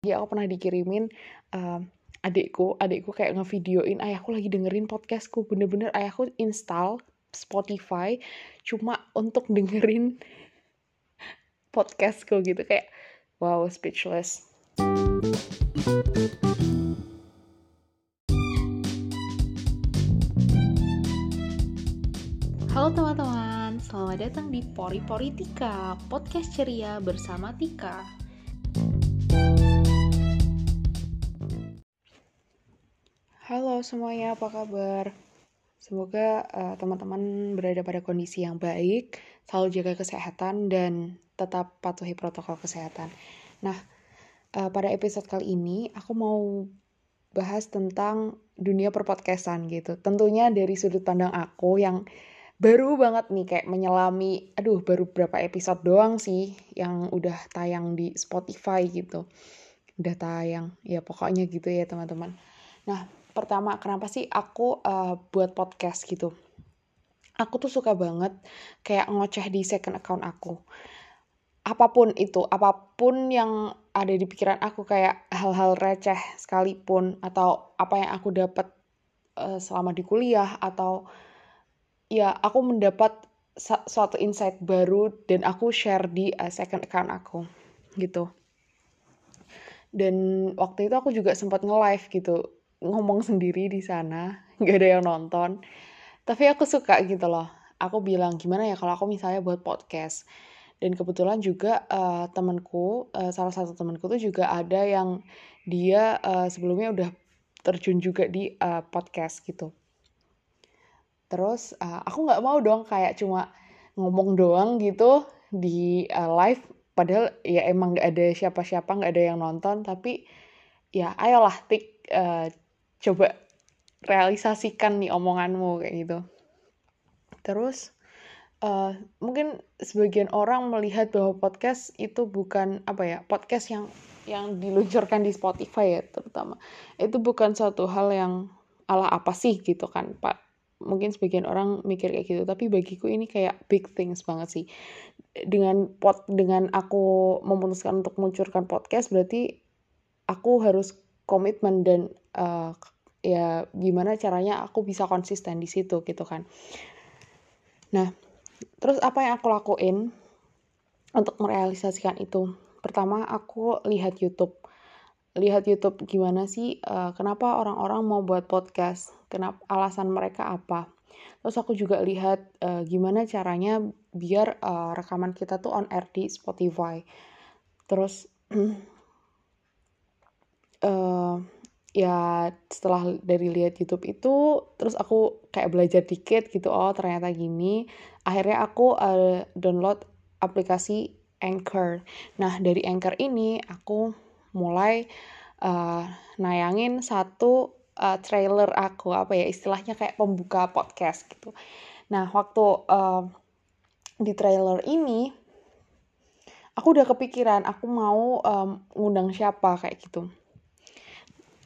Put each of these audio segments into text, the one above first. Ya, aku pernah dikirimin adikku kayak ngevideoin ayahku lagi dengerin podcastku. Bener-bener ayahku install Spotify cuma untuk dengerin podcastku gitu, kayak wow, speechless. Halo teman-teman, selamat datang di Pori-Pori Tika, podcast ceria bersama Tika. Halo semuanya, apa kabar? Semoga teman-teman berada pada kondisi yang baik, selalu jaga kesehatan, dan tetap patuhi protokol kesehatan. Nah, pada episode kali ini, aku mau bahas tentang dunia perpodcastan gitu. Tentunya dari sudut pandang aku yang baru banget nih, kayak menyelami, baru berapa episode doang sih yang udah tayang di Spotify gitu. Udah tayang, ya pokoknya gitu ya teman-teman. Nah, pertama, kenapa sih aku buat podcast gitu? Aku tuh suka banget kayak ngoceh di second account aku. Apapun itu, apapun yang ada di pikiran aku, kayak hal-hal receh sekalipun, atau apa yang aku dapat selama di kuliah, atau ya aku mendapat suatu insight baru dan aku share di second account aku gitu. Dan waktu itu aku juga sempat nge-live gitu, ngomong sendiri di sana, nggak ada yang nonton, tapi aku suka gitu loh. Aku bilang gimana ya kalau aku misalnya buat podcast. Dan kebetulan juga salah satu temanku tuh juga ada yang dia sebelumnya udah terjun juga di podcast gitu. Terus aku nggak mau dong kayak cuma ngomong doang gitu di live, padahal ya emang nggak ada siapa-siapa, nggak ada yang nonton, tapi ya ayolah coba realisasikan nih omonganmu kayak gitu. Terus mungkin sebagian orang melihat bahwa podcast itu bukan podcast yang diluncurkan di Spotify ya terutama, itu bukan suatu hal yang ala apa sih gitu kan Pak. Mungkin sebagian orang mikir kayak gitu, tapi bagiku ini kayak big things banget sih. Dengan aku memutuskan untuk meluncurkan podcast, berarti aku harus komitmen dan ya gimana caranya aku bisa konsisten di situ gitu kan. Nah, terus apa yang aku lakuin untuk merealisasikan itu? Pertama, aku lihat YouTube gimana sih, kenapa orang-orang mau buat podcast, kenapa, alasan mereka apa. Terus aku juga lihat gimana caranya biar rekaman kita tuh on air di Spotify. Terus ya setelah dari lihat YouTube itu, terus aku kayak belajar dikit gitu, oh ternyata gini. Akhirnya aku download aplikasi Anchor. Nah, dari Anchor ini aku mulai nayangin satu trailer aku, istilahnya kayak pembuka podcast gitu. Nah, waktu di trailer ini aku udah kepikiran aku mau ngundang siapa kayak gitu.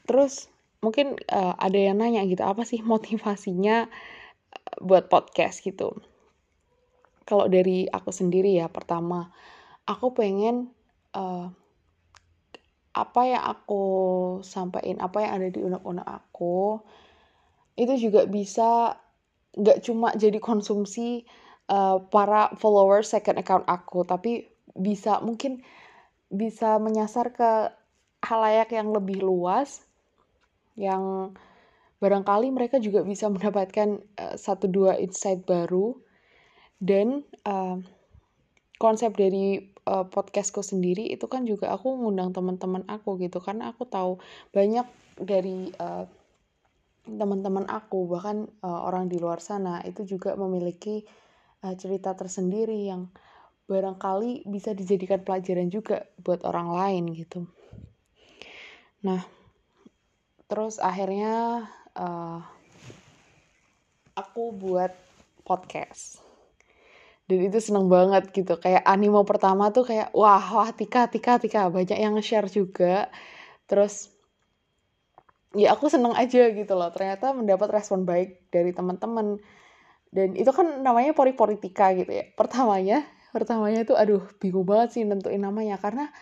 Terus mungkin ada yang nanya gitu, apa sih motivasinya buat podcast gitu. Kalau dari aku sendiri ya, pertama aku pengen apa yang aku sampaikan, apa yang ada di unek-unek aku itu juga bisa nggak cuma jadi konsumsi para follower second account aku, tapi bisa menyasar ke halayak yang lebih luas, yang barangkali mereka juga bisa mendapatkan 1-2 insight baru. Dan konsep dari podcastku sendiri itu kan juga aku ngundang teman-teman aku gitu, karena aku tahu banyak dari teman-teman aku, bahkan orang di luar sana itu juga memiliki cerita tersendiri yang barangkali bisa dijadikan pelajaran juga buat orang lain gitu. Nah, terus akhirnya aku buat podcast. Dan itu seneng banget gitu. Kayak animo pertama tuh kayak wah Tika. Banyak yang share juga. Terus ya aku seneng aja gitu loh. Ternyata mendapat respon baik dari teman-teman. Dan itu kan namanya Pori-Pori Tika gitu ya. Pertamanya tuh bingung banget sih nentuin namanya. Karena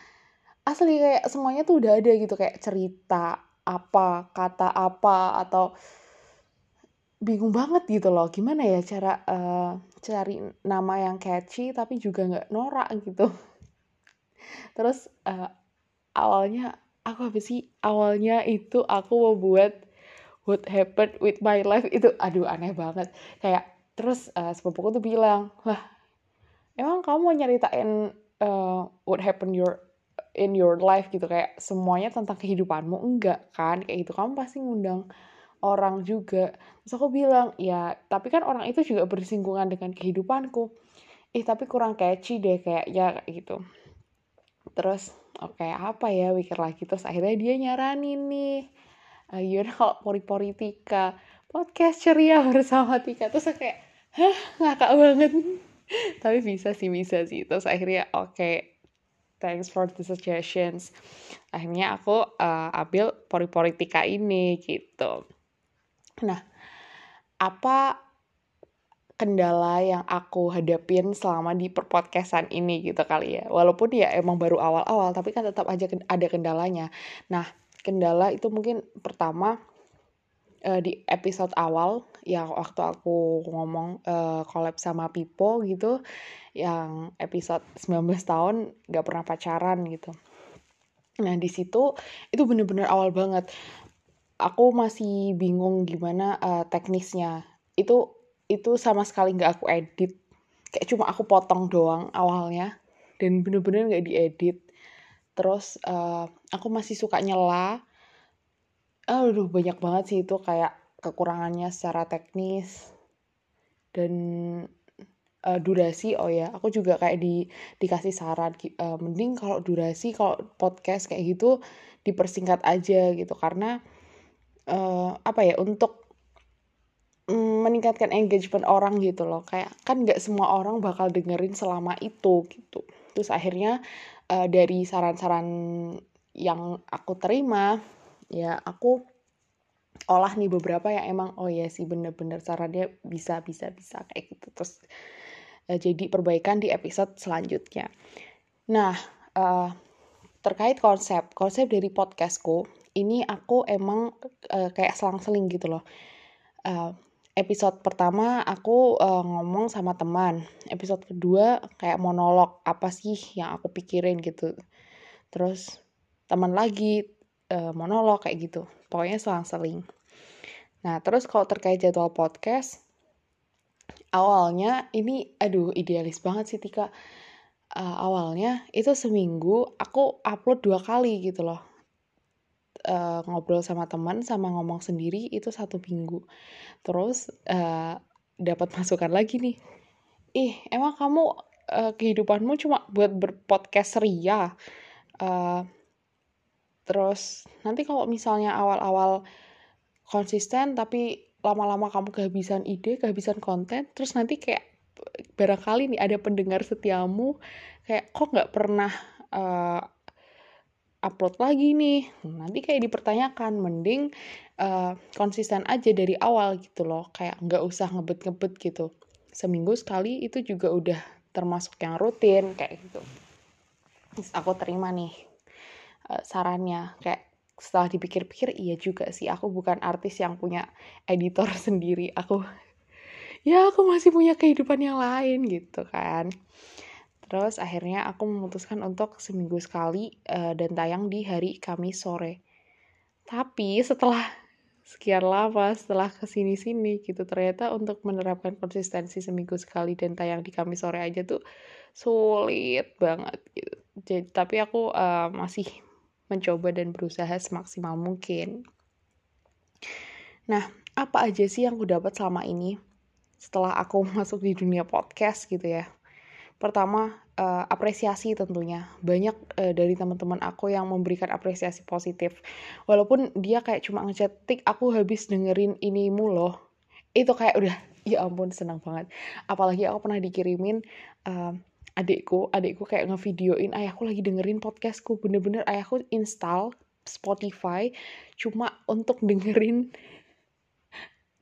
asli kayak semuanya tuh udah ada gitu, kayak cerita apa, kata apa, atau bingung banget gitu loh, gimana ya cara cari nama yang catchy tapi juga nggak norak gitu. Terus awalnya itu aku mau buat What Happened With My Life itu, aduh aneh banget kayak. Terus sepupuku tuh bilang, wah emang kamu mau nyeritain what happened in your life gitu, kayak semuanya tentang kehidupanmu, enggak kan, kayak gitu kamu pasti ngundang orang juga. Terus aku bilang, ya tapi kan orang itu juga bersinggungan dengan kehidupanku. Tapi kurang catchy deh kayaknya gitu. Terus oke, apa ya, pikir lagi. Terus akhirnya dia nyaranin nih, yaudah kalau Pori-Pori Tika, podcast ceria bersama Tika. Terus aku kayak, hah, ngakak banget. Tapi bisa sih. Terus akhirnya oke, thanks for the suggestions. Akhirnya aku ambil Pori-Pori Tika ini gitu. Nah, apa kendala yang aku hadapin selama di perpodcastan ini gitu kali ya. Walaupun ya emang baru awal-awal, tapi kan tetap aja ada kendalanya. Nah, kendala itu mungkin pertama, di episode awal yang waktu aku ngomong collab sama Pipo gitu, yang episode 19 tahun gak pernah pacaran gitu. Nah, di situ itu bener-bener awal banget. Aku masih bingung gimana teknisnya. Itu sama sekali nggak aku edit, kayak cuma aku potong doang awalnya, dan bener-bener nggak diedit. Terus aku masih suka nyela, aduh banyak banget sih itu kayak kekurangannya secara teknis dan durasi. Oh ya, aku juga kayak dikasih saran, mending kalau durasi kalau podcast kayak gitu dipersingkat aja gitu, karena untuk meningkatkan engagement orang gitu loh, kayak kan nggak semua orang bakal dengerin selama itu gitu. Terus akhirnya dari saran-saran yang aku terima, ya aku olah nih beberapa yang emang oh ya sih bener-bener sarannya bisa kayak gitu. Terus jadi perbaikan di episode selanjutnya. Nah, terkait konsep dari podcastku ini, aku emang kayak selang-seling gitu loh. Episode pertama aku ngomong sama teman. Episode kedua kayak monolog, apa sih yang aku pikirin gitu. Terus teman lagi monolog kayak gitu. Pokoknya selang-seling. Nah, terus kalau terkait jadwal podcast, awalnya ini aduh idealis banget sih Tika. Awalnya itu seminggu aku upload 2 kali gitu loh. Ngobrol sama teman sama ngomong sendiri itu 1 minggu. Terus dapat masukan lagi nih, emang kamu kehidupanmu cuma buat berpodcast ria. Terus nanti kalau misalnya awal-awal konsisten tapi lama-lama kamu kehabisan ide, kehabisan konten, terus nanti kayak barangkali nih ada pendengar setiamu kayak kok nggak pernah upload lagi nih, nanti kayak dipertanyakan, mending konsisten aja dari awal gitu loh, kayak nggak usah ngebet-ngebet gitu. Seminggu sekali itu juga udah termasuk yang rutin kayak gitu. Terus aku terima nih sarannya, kayak setelah dipikir-pikir iya juga sih, aku bukan artis yang punya editor sendiri, aku masih punya kehidupan yang lain gitu kan. Terus akhirnya aku memutuskan untuk seminggu sekali dan tayang di hari Kamis sore. Tapi setelah sekian lama, setelah kesini-sini gitu, ternyata untuk menerapkan konsistensi seminggu sekali dan tayang di Kamis sore aja tuh sulit banget gitu. Jadi, tapi aku masih mencoba dan berusaha semaksimal mungkin. Nah, apa aja sih yang aku dapat selama ini setelah aku masuk di dunia podcast gitu ya? Pertama, apresiasi tentunya. Banyak dari teman-teman aku yang memberikan apresiasi positif. Walaupun dia kayak cuma ngechat, "Tik, aku habis dengerin inimu loh." Itu kayak udah, ya ampun senang banget. Apalagi aku pernah dikirimin adikku kayak ngevideoin, "Ayahku lagi dengerin podcastku." Bener-bener ayahku install Spotify cuma untuk dengerin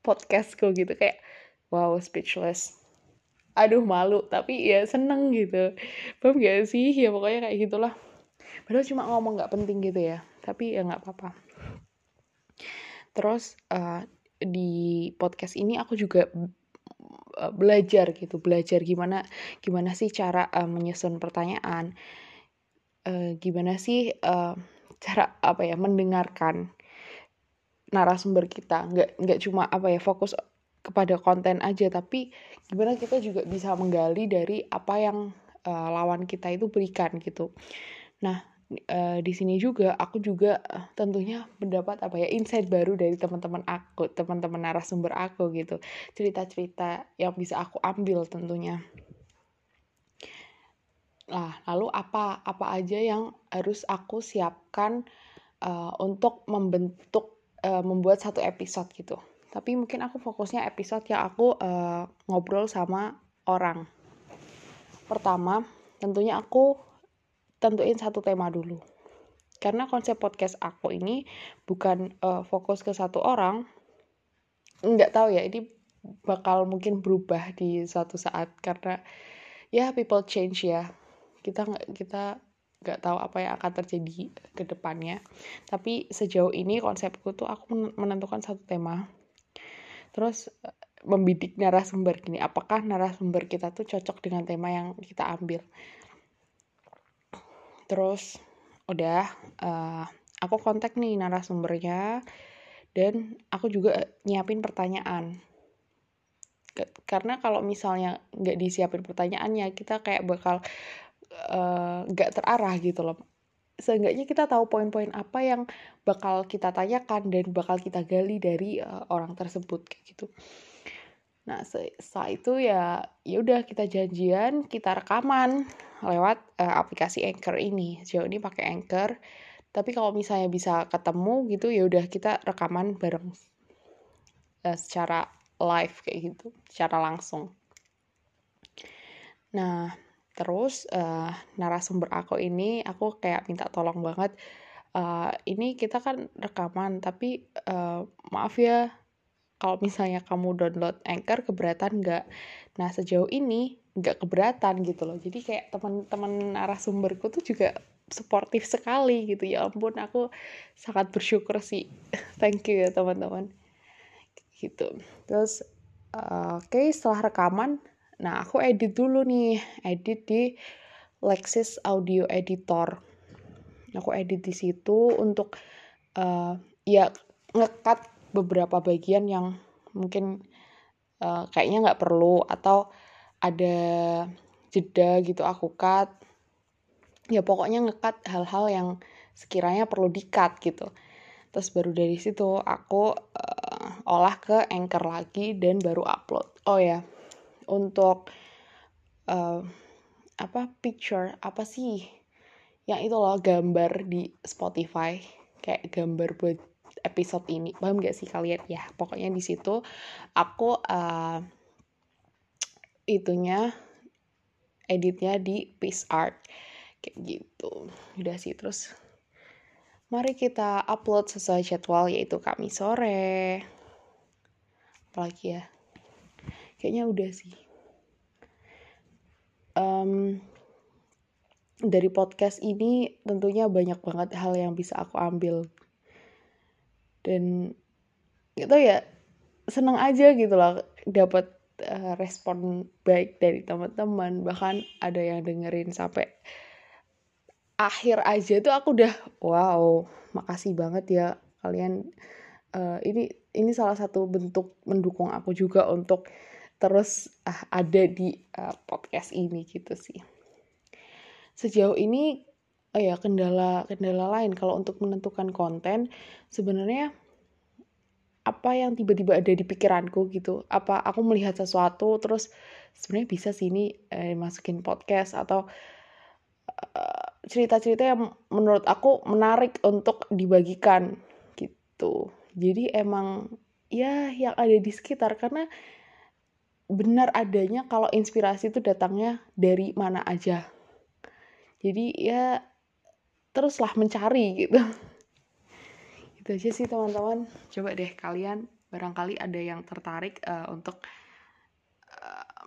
podcastku gitu. Kayak wow, speechless. Aduh malu, tapi ya seneng gitu. Paham gak sih? Ya pokoknya kayak gitulah. Padahal cuma ngomong nggak penting gitu ya, tapi ya nggak apa-apa. Terus di podcast ini aku juga belajar gimana sih cara menyusun pertanyaan, gimana sih cara mendengarkan narasumber kita, nggak cuma fokus kepada konten aja, tapi gimana kita juga bisa menggali dari apa yang lawan kita itu berikan gitu. Nah, di sini juga aku juga tentunya mendapat insight baru dari teman-teman narasumber aku gitu, cerita-cerita yang bisa aku ambil tentunya. Nah, lalu apa aja yang harus aku siapkan untuk membentuk membuat satu episode gitu. Tapi mungkin aku fokusnya episode yang aku ngobrol sama orang. Pertama, tentunya aku tentuin satu tema dulu. Karena konsep podcast aku ini bukan fokus ke satu orang. Nggak tahu ya, ini bakal mungkin berubah di suatu saat karena ya people change ya. Kita nggak tahu apa yang akan terjadi ke depannya. Tapi sejauh ini konsepku tuh aku menentukan satu tema. Terus membidik narasumber gini, apakah narasumber kita tuh cocok dengan tema yang kita ambil. Terus udah aku kontak nih narasumbernya dan aku juga nyiapin pertanyaan. Karena kalau misalnya nggak disiapin pertanyaannya, kita kayak bakal nggak terarah gitu loh. Seenggaknya kita tahu poin-poin apa yang bakal kita tanyakan dan bakal kita gali dari orang tersebut kayak gitu. Nah, setelah itu ya udah kita janjian, kita rekaman lewat aplikasi Anchor ini. Sejauh ini pakai Anchor. Tapi kalau misalnya bisa ketemu gitu, ya udah kita rekaman bareng secara live kayak gitu, secara langsung. Nah, terus narasumber aku ini aku kayak minta tolong banget. Ini kita kan rekaman, tapi maaf ya, kalau misalnya kamu download Anchor, keberatan nggak? Nah, sejauh ini nggak keberatan gitu loh. Jadi kayak teman-teman narasumberku tuh juga suportif sekali gitu. Ya ampun, aku sangat bersyukur sih. Thank you ya teman-teman. Gitu. Terus, oke, setelah rekaman, nah aku edit dulu nih. Edit di Lexis Audio Editor. Aku edit di situ untuk nge-cut beberapa bagian yang mungkin kayaknya nggak perlu atau ada jeda gitu aku cut. Ya pokoknya nge-cut hal-hal yang sekiranya perlu di-cut gitu. Terus baru dari situ aku olah ke Anchor lagi dan baru upload. Oh ya, untuk picture apa sih? Yang itu loh, gambar di Spotify, kayak gambar buat episode ini, paham gak sih kalian ya? Pokoknya di situ aku editnya di peace art kayak gitu. Udah sih, terus mari kita upload sesuai jadwal yaitu Kamis sore. Apalagi ya, kayaknya udah sih. Dari podcast ini tentunya banyak banget hal yang bisa aku ambil. Dan gitu ya, seneng aja gitu loh dapat respon baik dari teman-teman. Bahkan ada yang dengerin sampai akhir aja tuh aku udah wow, makasih banget ya kalian. Ini salah satu bentuk mendukung aku juga untuk terus ada di podcast ini gitu sih. Sejauh ini kendala lain kalau untuk menentukan konten sebenarnya apa yang tiba-tiba ada di pikiranku gitu. Apa aku melihat sesuatu terus sebenarnya bisa sih ini masukin podcast atau cerita-cerita yang menurut aku menarik untuk dibagikan gitu. Jadi emang ya yang ada di sekitar, karena benar adanya kalau inspirasi itu datangnya dari mana aja. Jadi ya teruslah mencari gitu. Itu aja sih teman-teman. Coba deh kalian, barangkali ada yang tertarik untuk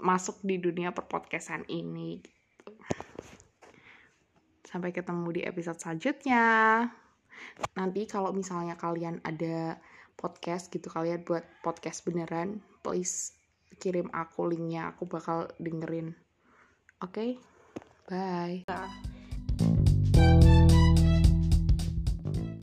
masuk di dunia perpodcastan ini gitu. Sampai ketemu di episode selanjutnya. Nanti kalau misalnya kalian ada podcast gitu, kalian buat podcast beneran, please kirim aku linknya, aku bakal dengerin. Oke? Bye.